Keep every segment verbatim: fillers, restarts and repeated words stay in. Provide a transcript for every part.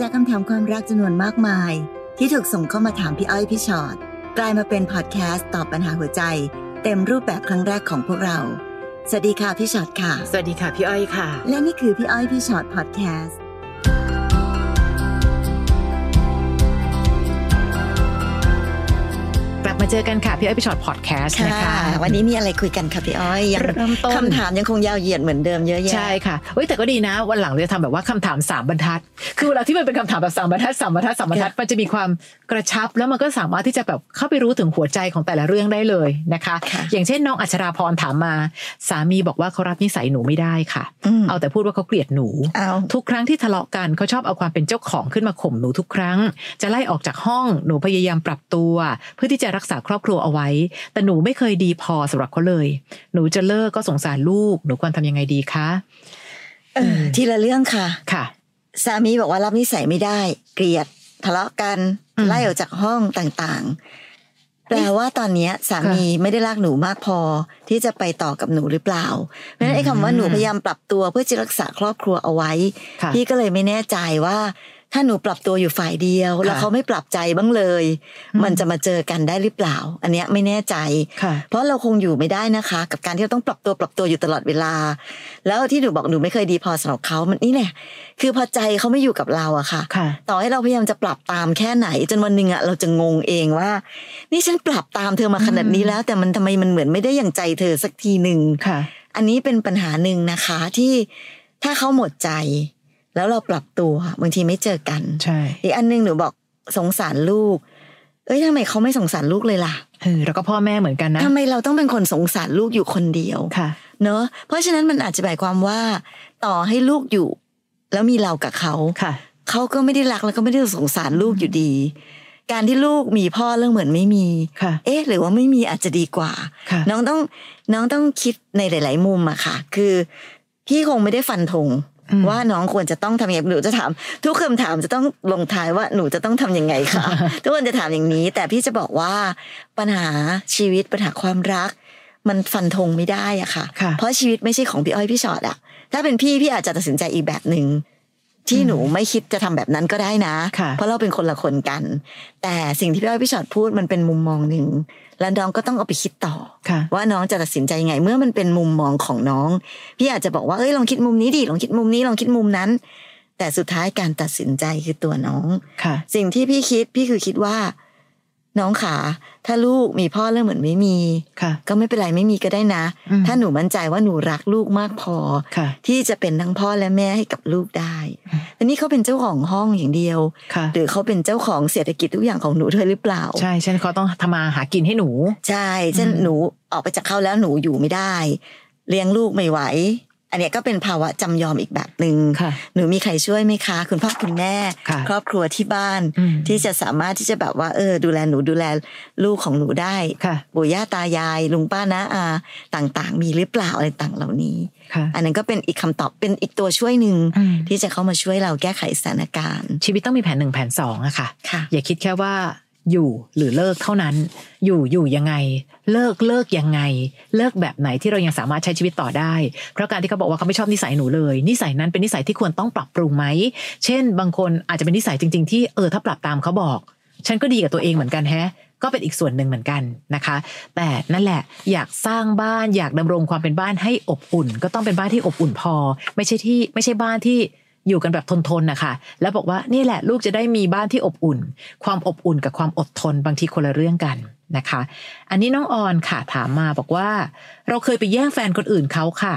จากคำถามความรักจำนวนมากมายที่ถูกส่งเข้ามาถามพี่อ้อยพี่ชอ็อตกลายมาเป็นพอดแคสต์ตอบปัญหาหัวใจเต็มรูปแบบครั้งแรกของพวกเราสวัสดีค่ะพี่ชอ็อตค่ะสวัสดีค่ะพี่อ้อยค่ะและนี่คือพี่อ้อยพี่ชอ็อตพอดแคสต์มาเจอกันค่ะพี่อ้อยพี่ชอ็อตพอดแคสต์นะคะวันนี้มีอะไรคุยกันค่ะพี่อ้อยยังคำถามยังคงยาวเหยียดเหมือนเดิมเยอะแยะใช่ค่ะเฮ้ยแต่ก็ดีนะวันหลังเราจะทำแบบว่าคำถามสามบรรทัดคือเวลาที่มันเป็นคำถามแบบสามบรรทัดสามบรรทัดสามบรรทัดมันจะมีความกระชับแล้วมันก็สามารถที่จะแบบเข้าไปรู้ถึงหัวใจของแต่ละเรื่องได้เลยนะคะอย่างเช่นน้องอัชราพรถามมาสามีบอกว่าเขารับนิสัยหนูไม่ได้ค่ะเอาแต่พูดว่าเขาเกลียดหนูทุกครั้งที่ทะเลาะกันเขาชอบเอาความเป็นเจ้าของขึ้นมาข่มหนูทุกครั้งจะไล่ออกจากห้องหนูพยายามปรับตัวเพื่อที่จะรักษาครอบครัวเอาไว้แต่หนูไม่เคยดีพอสำหรับเขาเลยหนูจะเลิกก็สงสารลูกหนูควรทำยังไงดีคะเออทีละเรื่องค่ะค่ะสามีบอกว่ารับนิสัยไม่ได้เกลียดทะเลาะกันไล่ออกจากห้องต่างๆแปลว่าตอนนี้สามีไม่ได้รักหนูมากพอที่จะไปต่อกับหนูหรือเปล่าเพราะฉะนั้นไอ้คำว่าหนูพยายามปรับตัวเพื่อจะรักษาครอบครัวเอาไว้พี่ก็เลยไม่แน่ใจว่าถ้าหนูปรับตัวอยู่ฝ่ายเดียวแล้วเขาไม่ปรับใจบ้างเลยมันจะมาเจอกันได้หรือเปล่าอันเนี้ยไม่แน่ใจเพราะเราคงอยู่ไม่ได้นะคะกับการที่เราต้องปรับตัวปรับตัวอยู่ตลอดเวลาแล้วที่หนูบอกหนูไม่เคยดีพอสำหรับเขามันนี่แหละคือพอใจเขาไม่อยู่กับเราอะค่ะต่อให้เราพยายามจะปรับตามแค่ไหนจนวันนึงอะเราจะงงเองว่านี่ฉันปรับตามเธอมาขนาดนี้แล้วแต่มันทำไมมันเหมือนไม่ได้อย่างใจเธอสักทีนึงอันนี้เป็นปัญหานึงนะคะที่ถ้าเขาหมดใจแล้วเราปรับตัวบางทีไม่เจอกันอีกอันนึงหนูบอกสงสารลูกเอ้ยทำไมเขาไม่สงสารลูกเลยล่ะเออแล้วก็พ่อแม่เหมือนกันนะทำไมเราต้องเป็นคนสงสารลูกอยู่คนเดียวค่ะเนอะเพราะฉะนั้นมันอาจจะหมายความว่าต่อให้ลูกอยู่แล้วมีเรากับเขาค่ะเขาก็ไม่ได้รักแล้วก็ไม่ได้สงสารลูกอยู่ดีการที่ลูกมีพ่อเรื่องเหมือนไม่มีเอ๊ะหรือว่าไม่มีอาจจะดีกว่าน้องต้องน้องต้องคิดในหลายๆมุมอะค่ะคือพี่คงไม่ได้ฟันธงว่าน้องควรจะต้องทำยังไงหนูจะถามทุกคำถามจะต้องลงท้ายว่าหนูจะต้องทำยังไงค่ะ ทุกคนจะถามอย่างนี้แต่พี่จะบอกว่าปัญหาชีวิตปัญหาความรักมันฟันธงไม่ได้อะค่ะ เพราะชีวิตไม่ใช่ของพี่อ้อยพี่ชอ็อตอะถ้าเป็นพี่พี่อาจจะตัดสินใจอีกแบบนึงที่หนูไม่คิดจะทำแบบนั้นก็ได้นะ เพราะเราเป็นคนละคนกันแต่สิ่งที่พี่อ้อยพี่ชอ็อตพูดมันเป็นมุมมองนึงแล้วน้องก็ต้องเอาไปคิดต่อว่าน้องจะตัดสินใจยังไงเมื่อมันเป็นมุมมองของน้องพี่อาจจะบอกว่าเอ้ยลองคิดมุมนี้ดิลองคิดมุมนี้ลองคิดมุมนั้นแต่สุดท้ายการตัดสินใจคือตัวน้องสิ่งที่พี่คิดพี่คือคิดว่าน้องขาถ้าลูกมีพ่อเรื่องเหมือนไม่มีก็ไม่เป็นไรไม่มีก็ได้นะถ้าหนูมั่นใจว่าหนูรักลูกมากพอที่จะเป็นทั้งพ่อและแม่ให้กับลูกได้อันนี้เขาเป็นเจ้าของห้องอย่างเดียวหรือเขาเป็นเจ้าของเศรษฐกิจทุกอย่างของหนูด้วยหรือเปล่าใช่ฉันเขาต้องทำมาหากินให้หนูใช่ฉันหนูออกไปจากเขาแล้วหนูอยู่ไม่ได้เลี้ยงลูกไม่ไหวอันนี้ก็เป็นภาวะจำยอมอีกแบบหนึ่งหนูมีใครช่วยไหมคะคุณพ่อคุณแม่ครอบครัวที่บ้านที่จะสามารถที่จะแบบว่าเออดูแลหนูดูแลลูกของหนูได้ปู่ย่าตายายลุงป้าน้าอาต่างๆมีหรือเปล่าอะไรต่างเหล่านี้อันนั้นก็เป็นอีกคำตอบเป็นอีกตัวช่วยหนึ่งที่จะเข้ามาช่วยเราแก้ไขสถานการณ์ชีวิตต้องมีแผนหนึ่งแผนสองอะค่ะอย่าคิดแค่ว่าอยู่หรือเลิกเท่านั้นอยู่อยู่ยังไงเลิกเลิกยังไงเลิกแบบไหนที่เรายังสามารถใช้ชีวิตต่อได้เพราะการที่เขาบอกว่าเขาไม่ชอบนิสัยหนูเลยนิสัยนั้นเป็นนิสัยที่ควรต้องปรับปรุงไหมเช่นบางคนอาจจะเป็นนิสัยจริงๆที่เออถ้าปรับตามเขาบอกฉันก็ดีกับตัวเองเหมือนกันแฮะก็เป็นอีกส่วนหนึ่งเหมือนกันนะคะแต่นั่นแหละอยากสร้างบ้านอยากดำรงความเป็นบ้านให้อบอุ่นก็ต้องเป็นบ้านที่อบอุ่นพอไม่ใช่ที่ไม่ใช่บ้านที่อยู่กันแบบทนๆนะคะแล้วบอกว่านี่แหละลูกจะได้มีบ้านที่อบอุ่นความอบอุ่นกับความอดทนบางทีคนละเรื่องกันนะคะอันนี้น้องออนค่ะถามมาบอกว่าเราเคยไปแย่งแฟนคนอื่นเขาค่ะ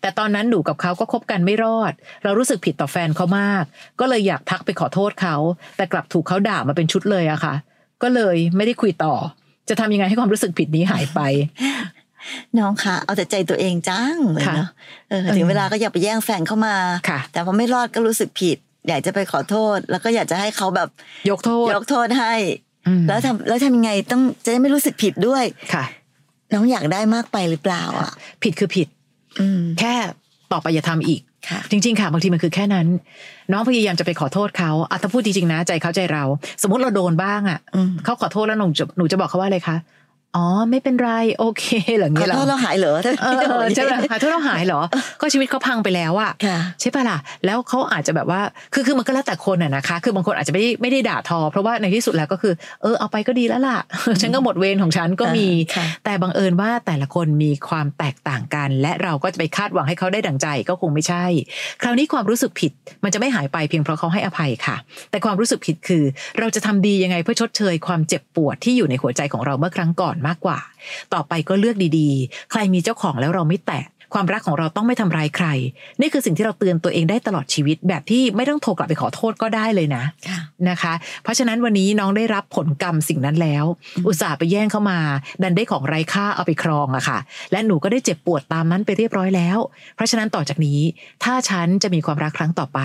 แต่ตอนนั้นหนูกับเขาก็คบกันไม่รอดเรารู้สึกผิดต่อแฟนเขามากก็เลยอยากทักไปขอโทษเขาแต่กลับถูกเขาด่ามาเป็นชุดเลยอะค่ะก็เลยไม่ได้คุยต่อจะทำยังไงให้ความรู้สึกผิดนี้หายไปน้องค่ะเอาแต่ใจตัวเองจังเลยเนาะเออถึงเวลาก็อย่าไปแย่งแฟนเข้ามาแต่พอไม่รอดก็รู้สึกผิดอยากจะไปขอโทษแล้วก็อยากจะให้เขาแบบยกโทษยกโทษให้แล้วทำแล้วทำยังไงต้องจะได้ไม่รู้สึกผิดด้วยค่ะน้องอยากได้มากไปหรือเปล่าอ่ะผิดคือผิดแค่ต่อไปอย่าทำอีกจริงๆค่ะบางทีมันคือแค่นั้นน้องพยายามจะไปขอโทษเขาอ่ะถ้าพูดจริงๆนะใจเขาใจเราสมมติเราโดนบ้างอ่ะเขาขอโทษแล้วหนูจะหนูจะบอกเขาว่าอะไรคะ อ๋อไม่เป็นไรโอเคเหรอเงี้ยเหรอขอโทษเราหายเหรอเออใช่ป่ะขอโทษเราหายเหรอก็ชีวิตเขาพังไปแล้วอ่ะใช่ป่ะล่ะแล้วเขาอาจจะแบบว่าคือคือมันก็แล้วแต่คนอ่ะนะคะคือบางคนอาจจะไม่ได้ไม่ได้ด่าทอเพราะว่าในที่สุดแล้วก็คือเออเอาไปก็ดีแล้วล่ะฉันก็หมดเวรของฉันก็มีแต่บังเอิญว่าแต่ละคนมีความแตกต่างกันและเราก็จะไปคาดหวังให้เขาได้ดั่งใจก็คงไม่ใช่คราวนี้ความรู้สึกผิดมันจะไม่หายไปเพียงเพราะเขาให้อภัยค่ะแต่ความรู้สึกผิดคือเราจะทำดียังไงเพื่อชดเชยความเจ็บปวดที่อยู่ในหัวใจของเราเมื่อครั้งก่อนมากกว่าต่อไปก็เลือกดีๆใครมีเจ้าของแล้วเราไม่แตะความรักของเราต้องไม่ทำร้ายใครนี่คือสิ่งที่เราเตือนตัวเองได้ตลอดชีวิตแบบที่ไม่ต้องโทรกลับไปขอโทษก็ได้เลยนะนะคะเพราะฉะนั้นวันนี้น้องได้รับผลกรรมสิ่งนั้นแล้วอุตส่าห์ไปแย่งเข้ามาดันได้ของไร้ค่าเอาไปครองอะค่ะและหนูก็ได้เจ็บปวดตามนั้นไปเรียบร้อยแล้วเพราะฉะนั้นต่อจากนี้ถ้าฉันจะมีความรักครั้งต่อไป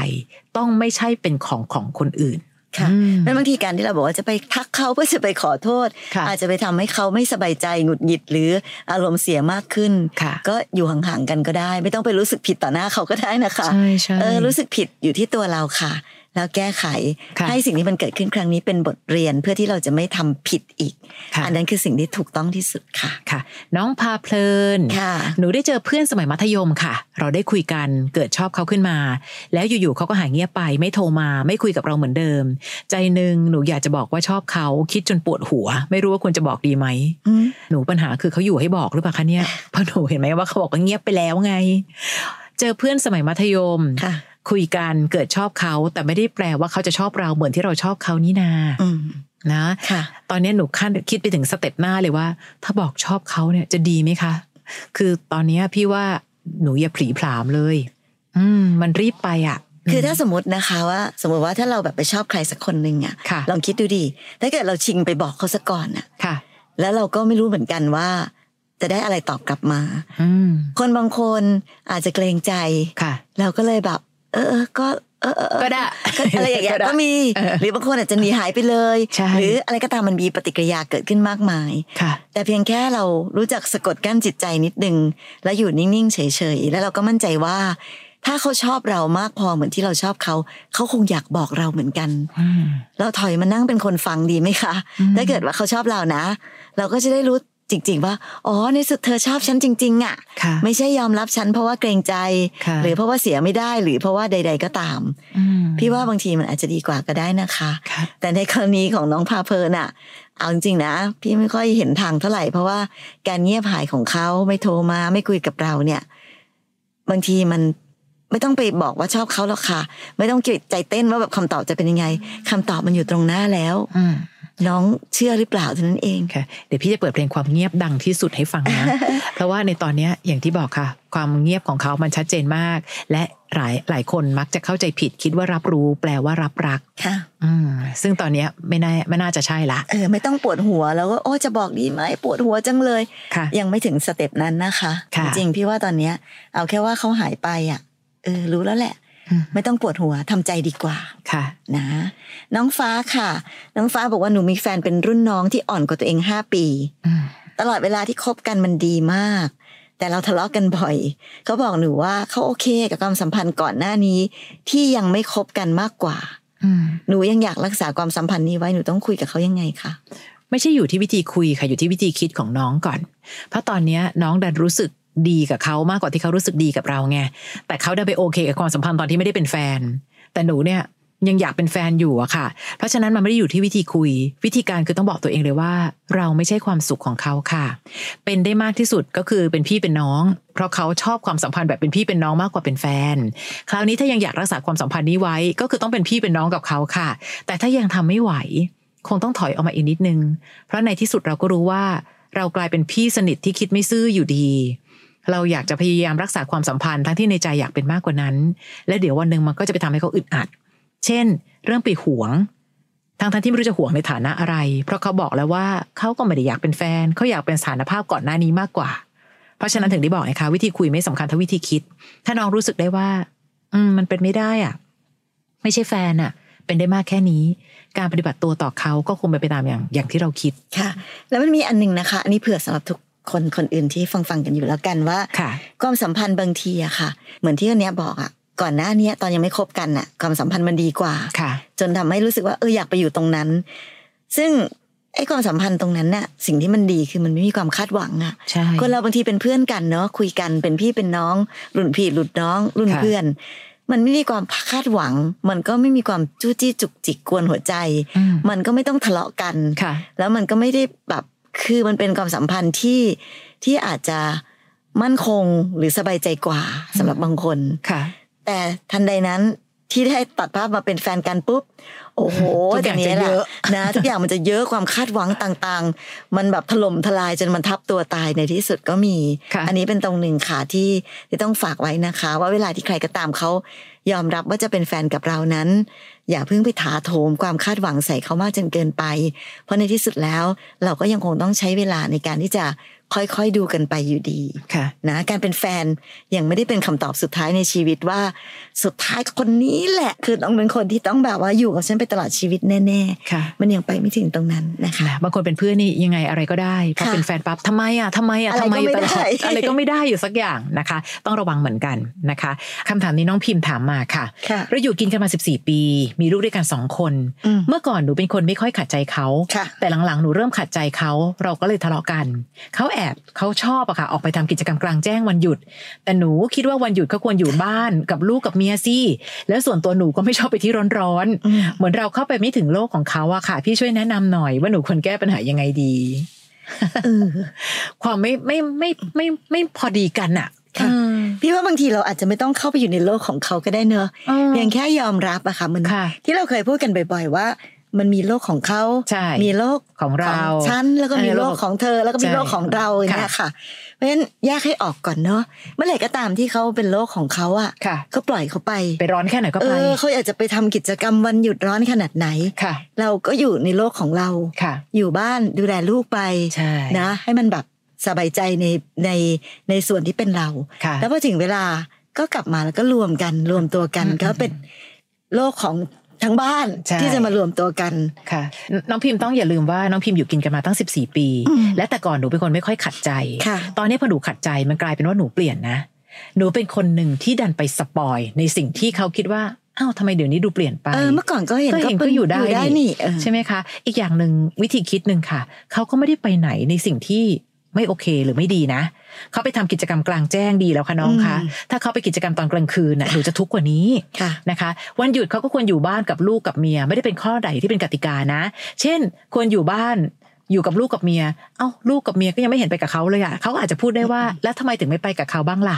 ต้องไม่ใช่เป็นของของคนอื่นค่ะนั่นบางทีการที่เราบอกว่าจะไปทักเขาเพื่อจะไปขอโทษอาจจะไปทำให้เขาไม่สบายใจหงุดหงิดหรืออารมณ์เสียมากขึ้นก็อยู่ห่างๆกันก็ได้ไม่ต้องไปรู้สึกผิดต่อหน้าเขาก็ได้นะคะเออรู้สึกผิดอยู่ที่ตัวเราค่ะแล้วแก้ไขให้สิ่งที่มันเกิดขึ้นครั้งนี้เป็นบทเรียนเพื่อที่เราจะไม่ทำผิดอีกอันนั้นคือสิ่งที่ถูกต้องที่สุดค่ะค่ะน้องพาเพลินหนูได้เจอเพื่อนสมัยมัธยมค่ะเราได้คุยกันเกิดชอบเขาขึ้นมาแล้วอยู่ๆเขาก็หายเงียบไปไม่โทรมาไม่คุยกับเราเหมือนเดิมใจนึงหนูอยากจะบอกว่าชอบเขาคิดจนปวดหัวไม่รู้ว่าควรจะบอกดีไหมหนูปัญหาคือเขาอยู่ให้บอกหรือเปล่าคะเนี่ยเพราะหนูเห็นไหมว่าเขาบอกว่าเงียบไปแล้วไงเจอเพื่อนสมัยมัธยมคุยกันเกิดชอบเขาแต่ไม่ได้แปลว่าเขาจะชอบเราเหมือนที่เราชอบเขานี่นานะตอนนี้หนูขั้นคิดไปถึงสเต็ปหน้าเลยว่าถ้าบอกชอบเขาเนี่ยจะดีไหมคะคือตอนนี้พี่ว่าหนูอย่าผลีผลามเลยอืมมันรีบไปอ่ะคือถ้าสมมตินะคะว่าสมมติว่าถ้าเราแบบไปชอบใครสักคนหนึ่งอ่ะลองคิดดูดิถ้าเกิดเราชิงไปบอกเขาซะก่อนอ่ะแล้วเราก็ไม่รู้เหมือนกันว่าจะได้อะไรตอบกลับมาคนบางคนอาจจะเกรงใจเราก็เลยแบบเออก็เออก็ได้อะไรอย่างเงี้ยก็มีหรือบางคนอาจจะหนีหายไปเลยหรืออะไรก็ตามมันมีปฏิกิริยาเกิดขึ้นมากมายแต่เพียงแค่เรารู้จักสะกดกั้นจิตใจนิดนึงแล้วอยู่นิ่งๆเฉยๆแล้วเราก็มั่นใจว่าถ้าเขาชอบเรามากพอเหมือนที่เราชอบเขาเขาคงอยากบอกเราเหมือนกันเราถอยมานั่งเป็นคนฟังดีไหมคะถ้าเกิดว่าเขาชอบเรานะเราก็จะได้รู้จริงๆว่าอ๋อในสุดเธอชอบฉันจริงๆอ่ะไม่ใช่ยอมรับฉันเพราะว่าเกรงใจหรือเพราะว่าเสียไม่ได้หรือเพราะว่าใดๆก็ตามพี่ว่าบางทีมันอาจจะดีกว่าก็ได้นะคะแต่ในกรณีของน้องพาเพลินอ่ะเอาจริงๆนะพี่ไม่ค่อยเห็นทางเท่าไหร่เพราะว่าการเงียบหายของเขาไม่โทรมาไม่คุยกับเราเนี่ยบางทีมันไม่ต้องไปบอกว่าชอบเขาหรอกค่ะไม่ต้องใจเต้นว่าแบบคำตอบจะเป็นยังไงคำตอบมันอยู่ตรงหน้าแล้วน้องเชื่อหรือเปล่าเท่านั้นเองค่ะเดี๋ยวพี่จะเปิดเพลงความเงียบดังที่สุดให้ฟังนะ เพราะว่าในตอนนี้อย่างที่บอกค่ะความเงียบของเขามันชัดเจนมากและหลายหลายคนมักจะเข้าใจผิดคิดว่ารับรู้แปลว่ารับรักค่ะอืมซึ่งตอนนี้ไม่น่าไม่น่าจะใช่ละเออไม่ต้องปวดหัวแล้วก็โอ้จะบอกดีไหมปวดหัวจังเลยยังไม่ถึงสเต็ปนั้นนะคะจริงๆพี่ว่าตอนนี้เอาแค่ว่าเขาหายไปอ่ะเออรู้แล้วแหละไม่ต้องปวดหัวทำใจดีกว่าค่ะนะน้องฟ้าค่ะน้องฟ้าบอกว่าหนูมีแฟนเป็นรุ่นน้องที่อ่อนกว่าตัวเองห้าปีตลอดเวลาที่คบกันมันดีมากแต่เราทะเลาะกันบ่อยเขาบอกหนูว่าเขาโอเคกับความสัมพันธ์ก่อนหน้านี้ที่ยังไม่คบกันมากกว่าหนูยังอยากรักษาความสัมพันธ์นี้ไว้หนูต้องคุยกับเขายังไงคะไม่ใช่อยู่ที่วิธีคุยค่ะอยู่ที่วิธีคิดของน้องก่อนเพราะตอนนี้น้องดันรู้สึกดีกับเขามากกว่าที่เขารู้สึกดีกับเราไงแต่เขาได้ไปโอเคกับความสัมพันธ์ตอนที่ไม่ได้เป็นแฟนแต่หนูเนี่ยยังอยากเป็นแฟนอยู่อะค่ะเพราะฉะนั้นมันไม่ได้อยู่ที่วิธีคุยวิธีการคือต้องบอกตัวเองเลยว่าเราไม่ใช่ความสุขของเขาค่ะเป็นได้มากที่สุดก็คือเป็นพี่เป็นน้องเพราะเขาชอบความสัมพันธ์แบบเป็นพี่เป็นน้องมากกว่าเป็นแฟนคราวนี้ถ้ายังอยากรักษาความสัมพันธ์นี้ไว้ก็คือต้องเป็นพี่เป็นน้องกับเขาค่ะแต่ถ้ายังทำไม่ไหวคงต้องถอยออกมาอีกนิดนึงเพราะในที่สุดเราก็รู้ว่าเรากลายเป็นพี่สนิทที่คิดไม่ซื่ออยู่ดีเราอยากจะพยายามรักษาความสัมพันธ์ทั้งที่ในใจอยากเป็นมากกว่านั้นและเดี๋ยววันหนึ่งมันก็จะไปทำให้เขาอึดอัดเช่นเริ่มไปหวงทั้งทั้งที่ไม่รู้จะหวงในฐานะอะไรเพราะเขาบอกแล้วว่าเขาก็ไม่ได้อยากเป็นแฟนเขาอยากเป็นสถานภาพก่อนหน้านี้มากกว่าเพราะฉะนั้นถึงได้บอกนะคะวิธีคุยไม่สำคัญเท่าวิธีคิดถ้าน้องรู้สึกได้ว่าอืมมันเป็นไม่ได้อ่ะไม่ใช่แฟนอ่ะเป็นได้มากแค่นี้การปฏิบัติตัวต่อเขาก็คงไปตามอย่างอย่างที่เราคิดค่ะแล้วมันมีอันนึงนะคะอันนี้เผื่อสำหรับทุกคนคนอื่นที่ฟังฟังกันอยู่แล้วกันว่าความสัมพันธ์บางทีอะค่ะเหมือนที่อันเนี้ยบอกอะก่อนหน้านี้ตอนยังไม่คบกันอะความสัมพันธ์มันดีกว่าจนทำให้รู้สึกว่าเอออยากไปอยู่ตรงนั้นซึ่ง ไอ้ความสัมพันธ์ตรงนั้นน่ะสิ่งที่มันดีคือมันไม่มีความคาดหวังอ่ะคนเราบางทีเป็นเพื่อนกันเนาะคุยกันเป็นพี่เป็นน้องรุ่นพี่รุ่นน้องรุ่นเพื่อนมันไม่มีความคาดหวังมันก็ไม่มีความจู้จี้จุกจิกกวนหัวใจมันก็ไม่ต้องทะเลาะกันแล้วมันก็ไม่ได้แบบคือมันเป็นความสัมพันธ์ที่ที่อาจจะมั่นคงหรือสบายใจกว่าสำหรับบางคนแต่ทันใดนั้นที่ได้ตัดภาพมาเป็นแฟนกันปุ๊บโอ้โหแต่เนี้ยแหละนะทุกอย่างมันจะเยอะความคาดหวังต่างๆมันแบบถล่มทลายจนมันทับตัวตายในที่สุดก็มีอันนี้เป็นตรงหนึ่งค่ะที่ที่ต้องฝากไว้นะคะว่าเวลาที่ใครก็ตามเขายอมรับว่าจะเป็นแฟนกับเรานั้นอย่าเพิ่งไปถาโถมความคาดหวังใส่เขามากจนเกินไปเพราะในที่สุดแล้วเราก็ยังคงต้องใช้เวลาในการที่จะค่อยๆดูกันไปอยู่ดีนะการเป็นแฟนยังไม่ได้เป็นคำตอบสุดท้ายในชีวิตว่าสุดท้ายคนนี้แหละคือต้องเป็นคนที่ต้องแบบว่าอยู่กับฉันไปตลอดชีวิตแน่ๆมันยังไปไม่ถึงตรงนั้นนะคะบางคนเป็นเพื่อนนี่ยังไงอะไรก็ได้พอเป็นแฟนปั๊บทำไมอ่ะทำไมอ่ะทำไมตลอดอะไรก็ไม่ได้อยู่สักอย่างนะคะต้องระวังเหมือนกันนะคะคำถามนี้น้องพิมพ์ถามมาค่ะเราอยู่กินกันมาสิบสี่ปีมีลูกด้วยกันสองคนเมื่อก่อนหนูเป็นคนไม่ค่อยขัดใจเขาแต่หลังๆหนูเริ่มขัดใจเขาเราก็เลยทะเลาะกันเขาแอบเขาชอบอะค่ะออกไปทำกิจกรรมกลางแจ้งวันหยุดแต่หนูคิดว่าวันหยุดเขาควรอยู่บ้านกับลูกกับเมียสิแล้วส่วนตัวหนูก็ไม่ชอบไปที่ร้อนๆเหมือนเราเข้าไปไม่ถึงโลกของเขาอะค่ะพี่ช่วยแนะนำหน่อยว่าหนูควรแก้ปัญหายังไงดี ความไม่ไม่ไม่ไม่ไม่พอดีกันอะพี่ว่าบางทีเราอาจจะไม่ต้องเข้าไปอยู่ในโลกของเขาก็ได้เนอะเพียงแค่ยอมรับอะค่ะมันที่เราเคยพูดกันบ่อยๆว่ามันมีโลกของเขามีโลกของเราฉันแล้วก็มีโลกของเธอแล้วก็มีโลกของเราเนี่ยค่ะเพราะฉะนั้นแยกให้ออกก่อนเนาะเมื่อไหร่ก็ตามที่เขาเป็นโลกของเขาอ่ะก็ปล่อยเขาไปไปร้อนแค่ไหนก็ไปเขาอาจจะไปทำกิจกรรมวันหยุดร้อนขนาดไหนเราก็อยู่ในโลกของเราอยู่บ้านดูแลลูกไปนะให้มันแบบสบายใจในในในส่วนที่เป็นเราแล้วพอถึงเวลาก็กลับมาแล้วก็รวมกันรวมตัวกันก็เป็นโลกของทั้งบ้านที่จะมารวมตัวกันค่ะน้องพิมพ์ต้องอย่าลืมว่าน้องพิมพ์อยู่กินกันมาตั้งสิบสี่ปีและแต่ก่อนหนูเป็นคนไม่ค่อยขัดใจตอนนี้พอหนูขัดใจมันกลายเป็นว่าหนูเปลี่ยนนะหนูเป็นคนหนึ่งที่ดันไปสปอยในสิ่งที่เขาคิดว่าอ้าวทำไมเดี๋ยวนี้ดูเปลี่ยนไปเมื่อก่อนก็เห็นก็อยู่ได้นี่ใช่ไหมคะอีกอย่างหนึ่งวิธีคิดหนึ่งค่ะเขาก็ไม่ได้ไปไหนในสิ่งที่ไม่โอเคหรือไม่ดีนะเขาไปทำกิจกรรมกลางแจ้งดีแล้วค่ะน้องคะถ้าเขาไปกิจกรรมตอนกลางคืนน่ะหนูจะทุกข์กว่านี้นะคะวันหยุดเขาก็ควรอยู่บ้านกับลูกกับเมียไม่ได้เป็นข้อใดที่เป็นกติกานะเช่นควรอยู่บ้านอยู่กับลูกกับเมียเอ้าลูกกับเมียก็ยังไม่เห็นไปกับเขาเลยอ่ะเขาอาจจะพูดได้ว่าแล้วทำไมถึงไม่ไปกับเขาบ้างล่ะ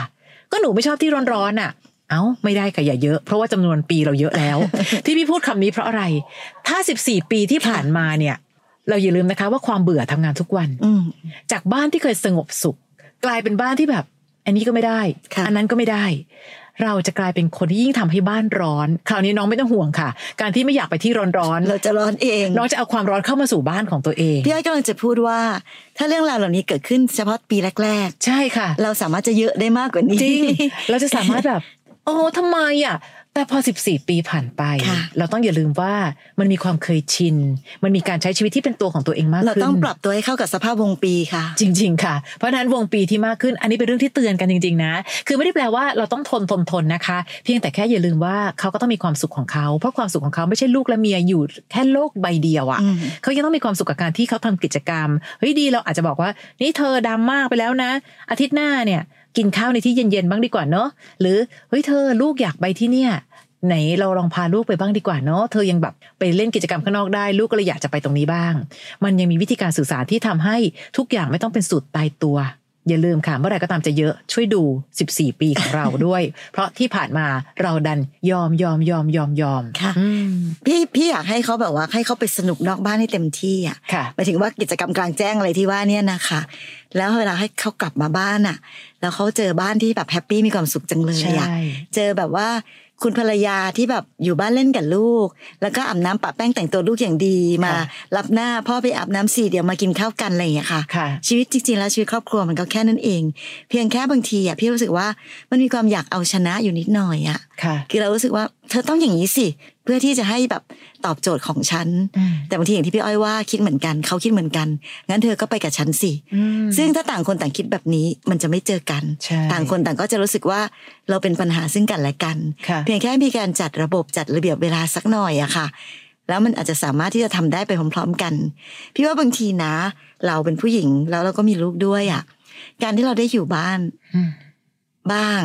ก็หนูไม่ชอบที่ร้อนๆน่ะเอ้าไม่ได้ค่ะอย่าเยอะเพราะว่าจำนวนปีเราเยอะแล้วที่พี่พูดคำนี้เพราะอะไรถ้าสิบสี่ปีที่ผ่านมาเนี่ยเราอย่าลืมนะคะว่าความเบื่อทำงานทุกวันจากบ้านที่เคยสงบสุขกลายเป็นบ้านที่แบบอันนี้ก็ไม่ได้อันนั้นก็ไม่ได้เราจะกลายเป็นคนที่ยิ่งทำให้บ้านร้อนคราวนี้น้องไม่ต้องห่วงค่ะการที่ไม่อยากไปที่ร้อนๆเราจะร้อนเองน้องจะเอาความร้อนเข้ามาสู่บ้านของตัวเองพี่อ้อยกำลังจะพูดว่าถ้าเรื่องราวเหล่านี้เกิดขึ้นเฉพาะปีแรกๆใช่ค่ะเราสามารถจะเยอะได้มากกว่านี้จริง เราจะสามารถแบบโอ้ทำไมอ่ะแต่พอสิบสี่ปีผ่านไปเราต้องอย่าลืมว่ามันมีความเคยชินมันมีการใช้ชีวิตที่เป็นตัวของตัวเองมากขึ้นเราต้องปรับตัวให้เข้ากับสภาพวงปีค่ะจริงๆค่ะเพราะฉะนั้นวงปีที่มากขึ้นอันนี้เป็นเรื่องที่เตือนกันจริงๆนะคือไม่ได้แปลว่าเราต้องทนทนทนนะคะเพียงแต่แค่อย่าลืมว่าเขาก็ต้องมีความสุขของเขาเพราะความสุขของเขาไม่ใช่ลูกและเมียอยู่แค่โลกใบเดียวอ่ะเขายังต้องมีความสุขกับการที่เขาทำกิจกรรมเฮ้ยดีเราอาจจะบอกว่านี่เธอดำมากไปแล้วนะอาทิตย์หน้าเนี่ยกินข้าวในที่เย็นๆบ้างดีกว่าเนาะหรือเฮ้ยเธอลูกอยากไปที่เนี่ยไหนเราลองพาลูกไปบ้างดีกว่าเนาะเธอยังแบบไปเล่นกิจกรรมข้างนอกได้ลูกก็เลยอยากจะไปตรงนี้บ้างมันยังมีวิธีการสื่อสารที่ทำให้ทุกอย่างไม่ต้องเป็นสูตรตายตัวอย่าลืมค่ะเมื่อไหร่ก็ตามจะเยอะช่วยดูสิบสี่ปีของเราด้วยเพราะที่ผ่านมาเราดันยอมยอมยอมยอมยอมค่ะพี่พี่อยากให้เขาแบบว่าให้เขาไปสนุกนอกบ้านให้เต็มที่อ่ะหมายถึงว่ากิจกรรมกลางแจ้งอะไรที่ว่าเนี่ยนะคะแล้วเวลาให้เขากลับมาบ้านอ่ะแล้วเขาเจอบ้านที่แบบแฮปปี้มีความสุขจังเลยอ่ะเจอแบบว่าคุณภรรยาที่แบบอยู่บ้านเล่นกับลูกแล้วก็อาบน้ำปะแป้งแต่งตัวลูกอย่างดีมารับหน้าพ่อไปอาบน้ำสีเดี๋ยวมากินข้าวกันอะไรอย่างเงี้ยค่ะชีวิตจริงๆแล้วชีวิตครอบครัวมันก็แค่นั้นเองเพียงแค่บางทีอ่ะพี่รู้สึกว่ามันมีความอยากเอาชนะอยู่นิดหน่อยอ่ะคือเรารู้สึกว่าเธอต้องอย่างนี้สิเพื่อที่จะให้แบบตอบโจทย์ของฉันแต่บางทีอย่างที่พี่อ้อยว่าคิดเหมือนกันเขาคิดเหมือนกันงั้นเธอก็ไปกับฉันสิซึ่งถ้าต่างคนต่างคิดแบบนี้มันจะไม่เจอกันต่างคนต่างก็จะรู้สึกว่าเราเป็นปัญหาซึ่งกันและกันเพียงแค่มีการจัดระบบจัดระเบียบเวลาสักหน่อยอะค่ะ แล้วมันอาจจะสามารถที่จะทำได้ไปพร้อมๆกันพี่ว่าบางทีนะเราเป็นผู้หญิงแล้วเราก็มีลูกด้วยอ่ะการที่เราได้อยู่บ้านบ้าง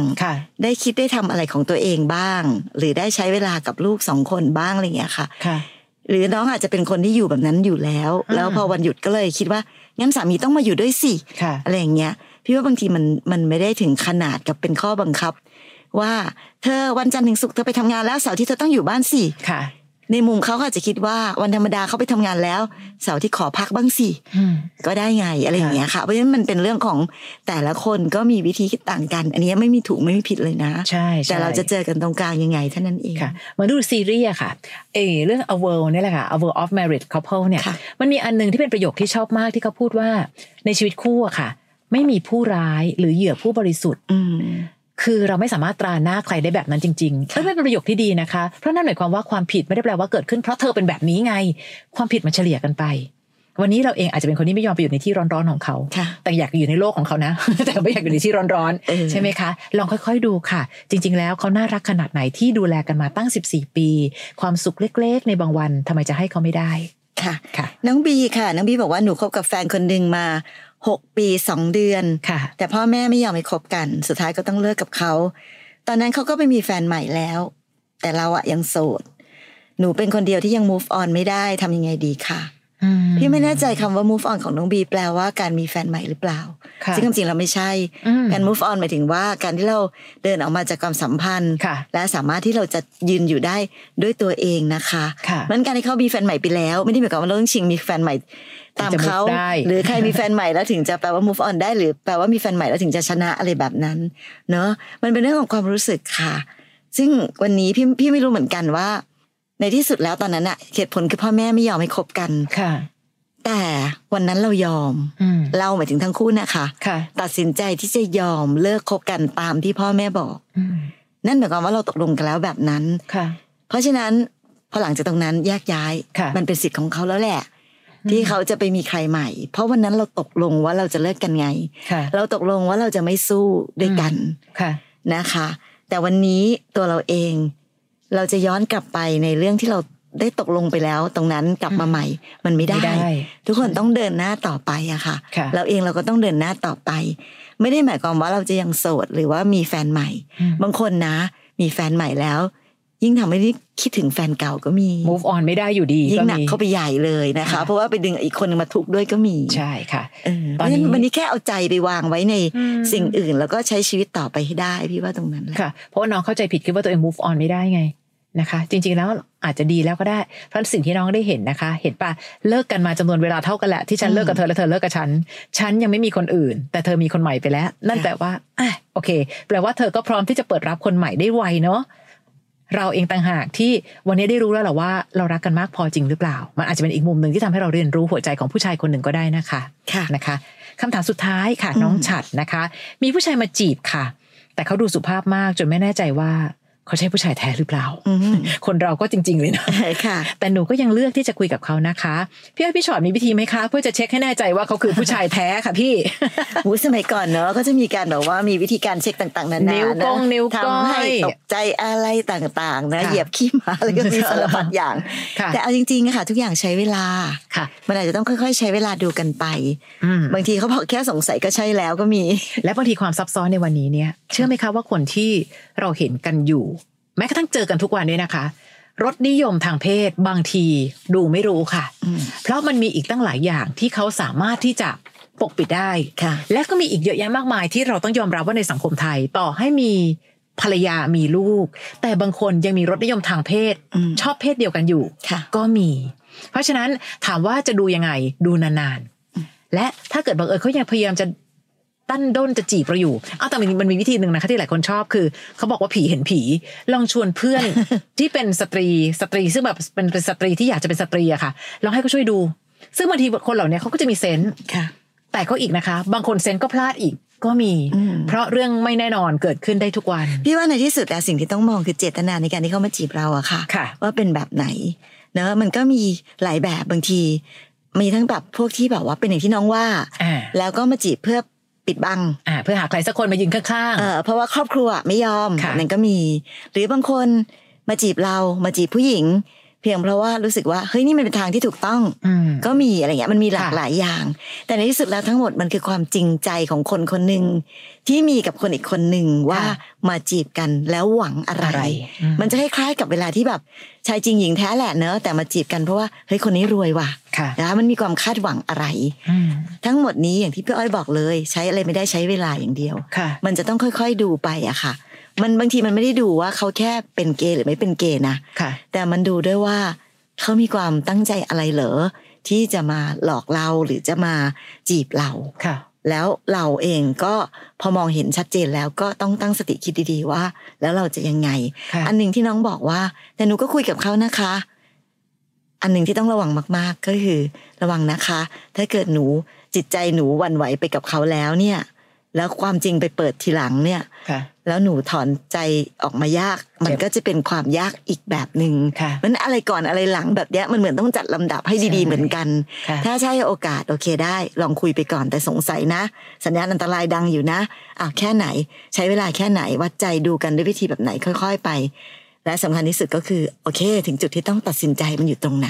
ได้คิดได้ทำอะไรของตัวเองบ้างหรือได้ใช้เวลากับลูกสองคนบ้างอะไรอย่างเงี้ยค่ะหรือน้องอาจจะเป็นคนที่อยู่แบบนั้นอยู่แล้วแล้วพอวันหยุดก็เลยคิดว่างั้นสามีต้องมาอยู่ด้วยสิอะไรอย่างเงี้ยพี่ว่าบางทีมันมันไม่ได้ถึงขนาดกับเป็นข้อบังคับว่าเธอวันจันทร์ถึงศุกร์เธอไปทำงานแล้วเสาร์ที่เธอต้องอยู่บ้านสิในมุมเขาอาจจะคิดว่าวันธรรมดาเขาไปทำงานแล้วเสาร์ที่ขอพักบ้างสิก็ได้ไงอะไรอย่างเงี้ยค่ะเพราะฉะนั้นมันเป็นเรื่องของแต่ละคนก็มีวิธีคิดต่างกันอันนี้ไม่มีถูกไม่มีผิดเลยนะใช่แต่เราจะเจอกันตรงกลางยังไงเท่านั้นเองค่ะมาดูซีรีส์ค่ะเออเรื่อง A World นี่แหละค่ะ A World of Married Couple เนี่ยมันมีอันนึงที่เป็นประโยคที่ชอบมากที่เขาพูดว่าในชีวิตคู่อะค่ะไม่มีผู้ร้ายหรือเหยื่อผู้บริสุทธิ์คือเราไม่สามารถตราหน้าใครได้แบบนั้นจริงๆไม่เป็นประโยคที่ดีนะคะเพราะนั่นหมายความว่าความผิดไม่ได้แปลว่าเกิดขึ้นเพราะเธอเป็นแบบนี้ไงความผิดมันเฉลี่ยกันไปวันนี้เราเองอาจจะเป็นคนที่ไม่ยอมไปอยู่ในที่ร้อนๆของเขาแต่อยากอยู่ในโลกของเขานะแต่ไม่อยากอยู่ในที่ร้อนๆใช่ไหมคะลองค่อยๆดูค่ะจริงๆแล้วเขาน่ารักขนาดไหนที่ดูแลกันมาตั้งสิบสี่ปีความสุขเล็กๆในบางวันทำไมจะให้เขาไม่ได้ค่ะน้องบีค่ะน้องบีบอกว่าหนูคบกับแฟนคนนึงมาหกปีสองเดือนแต่พ่อแม่ไม่ยอมให้คบกันสุดท้ายก็ต้องเลิกกับเขาตอนนั้นเขาก็ไปมีแฟนใหม่แล้วแต่เราอะยังโสดหนูเป็นคนเดียวที่ยัง move on ไม่ได้ทำยังไงดีค่ะพี่ไม่แน่ใจคำว่า move on ของน้องบีแปลว่าการมีแฟนใหม่หรือเปล่าซึ่งจริงๆเราไม่ใช่การ move on หมายถึงว่าการที่เราเดินออกมาจากความสัมพันธ์และสามารถที่เราจะยืนอยู่ได้ด้วยตัวเองนะคะงั้นการที่เขามีแฟนใหม่ไปแล้วไม่ได้หมายความว่าเราต้องชิงมีแฟนใหม่ตามเขาหรือใครมีแฟนใหม่แล้วถึงจะแปลว่า move on ได้หรือแปลว่ามีแฟนใหม่แล้วถึงจะชนะอะไรแบบนั้นเนอะมันเป็นเรื่องของความรู้สึกค่ะซึ่งวันนี้พี่พี่ไม่รู้เหมือนกันว่าในที่สุดแล้วตอนนั้นอะเหตุผลคือพ่อแม่ไม่ยอมให้คบกันค่ะแต่วันนั้นเรายอมเราหมายถึงทั้งคู่นะคะตัดสินใจที่จะยอมเลิกคบกันตามที่พ่อแม่บอกนั่นหมายความว่าเราตกลงกันแล้วแบบนั้นค่ะเพราะฉะนั้นพอหลังจากตรงนั้นแยกย้ายมันเป็นสิทธิ์ของเขาแล้วแหละที่เขาจะไปมีใครใหม่เพราะวันนั้นเราตกลงว่าเราจะเลิกกันไงเราตกลงว่าเราจะไม่สู้ด้วยกันนะคะแต่วันนี้ตัวเราเองเราจะย้อนกลับไปในเรื่องที่เราได้ตกลงไปแล้วตรงนั้นกลับมาใหม่มันไม่ได้ทุกคนต้องเดินหน้าต่อไปอะค่ะเราเองเราก็ต้องเดินหน้าต่อไปไม่ได้หมายความว่าเราจะยังโสดหรือว่ามีแฟนใหม่บางคนนะมีแฟนใหม่แล้วยิ่งทำให้คิดถึงแฟนเก่าก็มี move on ไม่ได้อยู่ดียิ่งหนักเข้าไปใหญ่เลยนะคะเพราะว่าไปดึงอีกคนนึงมาทุกข์ด้วยก็มีใช่ค่ะตอนนี้วันนี้แค่เอาใจไปวางไว้ในสิ่งอื่นแล้วก็ใช้ชีวิตต่อไปให้ได้พี่ว่าตรงนั้นแหละค่ะเพราะน้องเข้าใจผิดคิดว่าตัวเอง move on ไม่ได้ไงนะคะจริงๆแล้วอาจจะดีแล้วก็ได้เพราะสิ่งที่น้องได้เห็นนะคะเห็นป่ะเลิกกันมาจำนวนเวลาเท่ากันแหละที่ฉันเลิกกับเธอและเธอเลิกกับฉันฉันยังไม่มีคนอื่นแต่เธอมีคนใหม่ไปแล้วนั่นแปลว่าอ่ะโอเคแปลว่าเธอก็พร้อมที่จะเปิดรับคนใหม่ได้ไวเนาะเราเองต่างหากที่วันนี้ได้รู้แล้วหรอว่าเรารักกันมากพอจริงหรือเปล่ามันอาจจะเป็นอีกมุมนึงที่ทำให้เราเรียนรู้หัวใจของผู้ชายคนหนึ่งก็ได้นะคะค่ะนะคะคำถามสุดท้ายค่ะน้องฉัตรนะคะมีผู้ชายมาจีบค่ะแต่เขาดูสุภาพมากจนไม่แน่ใจว่าเขาใช่ผู้ชายแท้หรือเปล่าคนเราก็จริงๆเลยนะแต่หนูก็ยังเลือกที่จะคุยกับเขานะคะพี่พี่ชอตมีวิธีไหมคะเพื่อจะเช็คให้แน่ใจว่าเขาคือผู้ชายแท้ค่ะพี่หูสมัยก่อนเนอะก็จะมีการแบบว่ามีวิธีการเช็คต่างๆนานานิ้วก้องนิ้วก้อยทำให้ตกใจอะไรต่างๆนะเหยียบขี้หมาอะไรก็มีสารพัดอย่างแต่เอาจริงๆค่ะทุกอย่างใช้เวลามันอาจจะต้องค่อยๆใช้เวลาดูกันไปบางทีเขาบอกแค่สงสัยก็ใช่แล้วก็มีและบางทีความซับซ้อนในวันนี้เนี่ยเชื่อไหมคะว่าคนที่เราเห็นกันอยู่แม้กระทั่งเจอกันทุกวันด้วยนะคะรสนิยมทางเพศบางทีดูไม่รู้ค่ะเพราะมันมีอีกตั้งหลายอย่างที่เขาสามารถที่จะปกปิดได้และก็มีอีกเยอะแยะมากมายที่เราต้องยอมรับว่าในสังคมไทยต่อให้มีภรรยามีลูกแต่บางคนยังมีรสนิยมทางเพศชอบเพศเดียวกันอยู่ก็มีเพราะฉะนั้นถามว่าจะดูยังไงดูนานๆและถ้าเกิดบังเอิญเขายังพยายามจะตั้นด้นจะจีบเราอยู่อ้าวแต่มันมีวิธีหนึ่งนะคะที่หลายคนชอบคือเขาบอกว่าผีเห็นผีลองชวนเพื่อน ที่เป็นสตรีสตรีซึ่งแบบเป็นสตรีที่อยากจะเป็นสตรีอะค่ะลองให้เขาช่วยดูซึ่งบางทีคนเหล่านี้เขาก็จะมีเซนส์แต่ก็อีกนะคะบางคนเซนส์ก็พลาดอีกก็มีเพราะเรื่องไม่แน่นอนเกิดขึ้นได้ทุกวันพี่ว่าในที่สุดสิ่งที่ต้องมองคือเจตนาในการที่เขามาจีบเราอะค่ะว่าเป็นแบบไหนเนอะมันก็มีหลายแบบบางทีมีทั้งแบบพวกที่แบบว่าเป็นอย่างที่น้องว่าแล้วก็มาจีบเพื่อปิดบังอ่าเพื่อหาใครสักคนมายืนข้างๆเออเพราะว่าครอบครัวไม่ยอมนั่นก็มีหรือบางคนมาจีบเรามาจีบผู้หญิง เพียงเพราะว่ารู้สึกว่าเฮ้ยนี่มันเป็นทางที่ถูกต้องก็มีอะไรเงี้ยมันมีหลากหลายอย่างแต่ในที่สุดแล้วทั้งหมดมันคือความจริงใจของคนคนนึงที่มีกับคนอีกคนนึงว่ามาจีบกันแล้วหวังอะไรมันจะคล้ายๆกับเวลาที่แบบชายจริงหญิงแท้แหละเนอะแต่มาจีบกันเพราะว่าเฮ้ยคนนี้รวยว่ะนะมันมีความคาดหวังอะไรทั้งหมดนี้อย่างที่พี่อ้อยบอกเลยใช้อะไรไม่ได้ใช้เวลาอย่างเดียวมันจะต้องค่อยๆดูไปอะค่ะมันบางทีมันไม่ได้ดูว่าเขาแค่เป็นเกย์หรือไม่เป็นเกย์นะแต่มันดูด้วยว่าเขามีความตั้งใจอะไรเหรอที่จะมาหลอกเราหรือจะมาจีบเราแล้วเราเองก็พอมองเห็นชัดเจนแล้วก็ต้องตั้งสติคิดดีๆว่าแล้วเราจะยังไงอันหนึ่งที่น้องบอกว่าแต่หนูก็คุยกับเขานะคะอันหนึ่งที่ต้องระวังมากๆก็คือระวังนะคะถ้าเกิดหนูจิตใจหนูหวั่นไหวไปกับเขาแล้วเนี่ยแล้วความจริงไปเปิดทีหลังเนี่ยแล้วหนูถอนใจออกมายากมันก็จะเป็นความยากอีกแบบนึงมันอะไรก่อนอะไรหลังแบบเนี้ยมันเหมือนต้องจัดลำดับให้ดีๆเหมือนกันถ้าใช่โอกาสโอเคได้ลองคุยไปก่อนแต่สงสัยนะสัญญาณอันตรายดังอยู่นะอ้าวแค่ไหนใช้เวลาแค่ไหนวัดใจดูกันด้วยวิธีแบบไหนค่อยๆไปและสำคัญที่สุดก็คือโอเคถึงจุดที่ต้องตัดสินใจมันอยู่ตรงไหน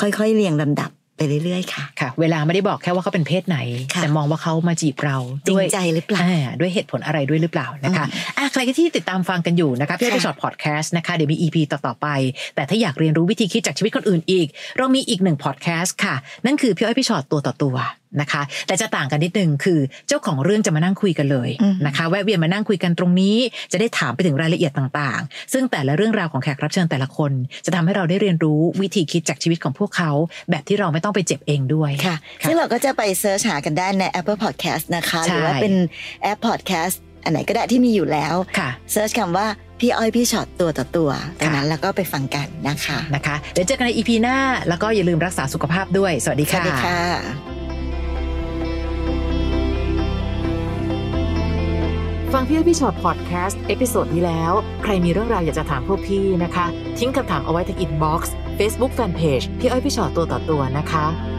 ค่อยๆเรียงลำดับไปเรื่อยๆค่ะค่ะเวลาไม่ได้บอกแค่ว่าเขาเป็นเพศไหนแต่มองว่าเขามาจีบเราด้วยใจหรือเปล่าด้วยเหตุผลอะไรด้วยหรือเปล่านะคะอ่ะใครที่ติดตามฟังกันอยู่นะคะพี่อ้อยพี่ชอตพอดแคสต์นะคะเดี๋ยวมี อี พี ต่อๆไปแต่ถ้าอยากเรียนรู้วิธีคิดจากชีวิตคนอื่นอีกเรามีอีกหนึ่งพอดแคสต์ค่ะนั่นคือพี่อ้อยพี่ชอตตัวต่อตัวนะคะแต่จะต่างกันนิดนึงคือเจ้าของเรื่องจะมานั่งคุยกันเลยนะคะแวะเวียนมานั่งคุยกันตรงนี้จะได้ถามไปถึงรายละเอียดต่างๆซึ่งแต่ละเรื่องราวของแขกรับเชิญแต่ละคนจะทำให้เราได้เรียนรู้วิธีคิดจากชีวิตของพวกเขาแบบที่เราไม่ต้องไปเจ็บเองด้วยค่ะซึ่งเราก็จะไปเสิร์ชหากันได้ใน Apple Podcast นะคะหรือว่าเป็นแอป Podcast อันไหนก็ได้ที่มีอยู่แล้วเสิร์ชคำว่าพี่อ้อยพี่ชอตตัวต่อตัวตอนนั้นแล้วก็ไปฟังกันนะคะนะคะเดี๋ยวเจอกันใน อี พี หน้าแล้วก็อย่าลืมรักษาสุขภาพด้วยสวัสดีค่ะฟังพี่อ้อยพี่ชอตพอดแคสต์เอพิโซดนี้แล้วใครมีเรื่องราวอยากจะถามพวกพี่นะคะทิ้งคำถามเอาไว้ที่อินบ็อกซ์ Facebook Fanpage พี่อ้อยพี่ชอตตัวต่อตัวนะคะ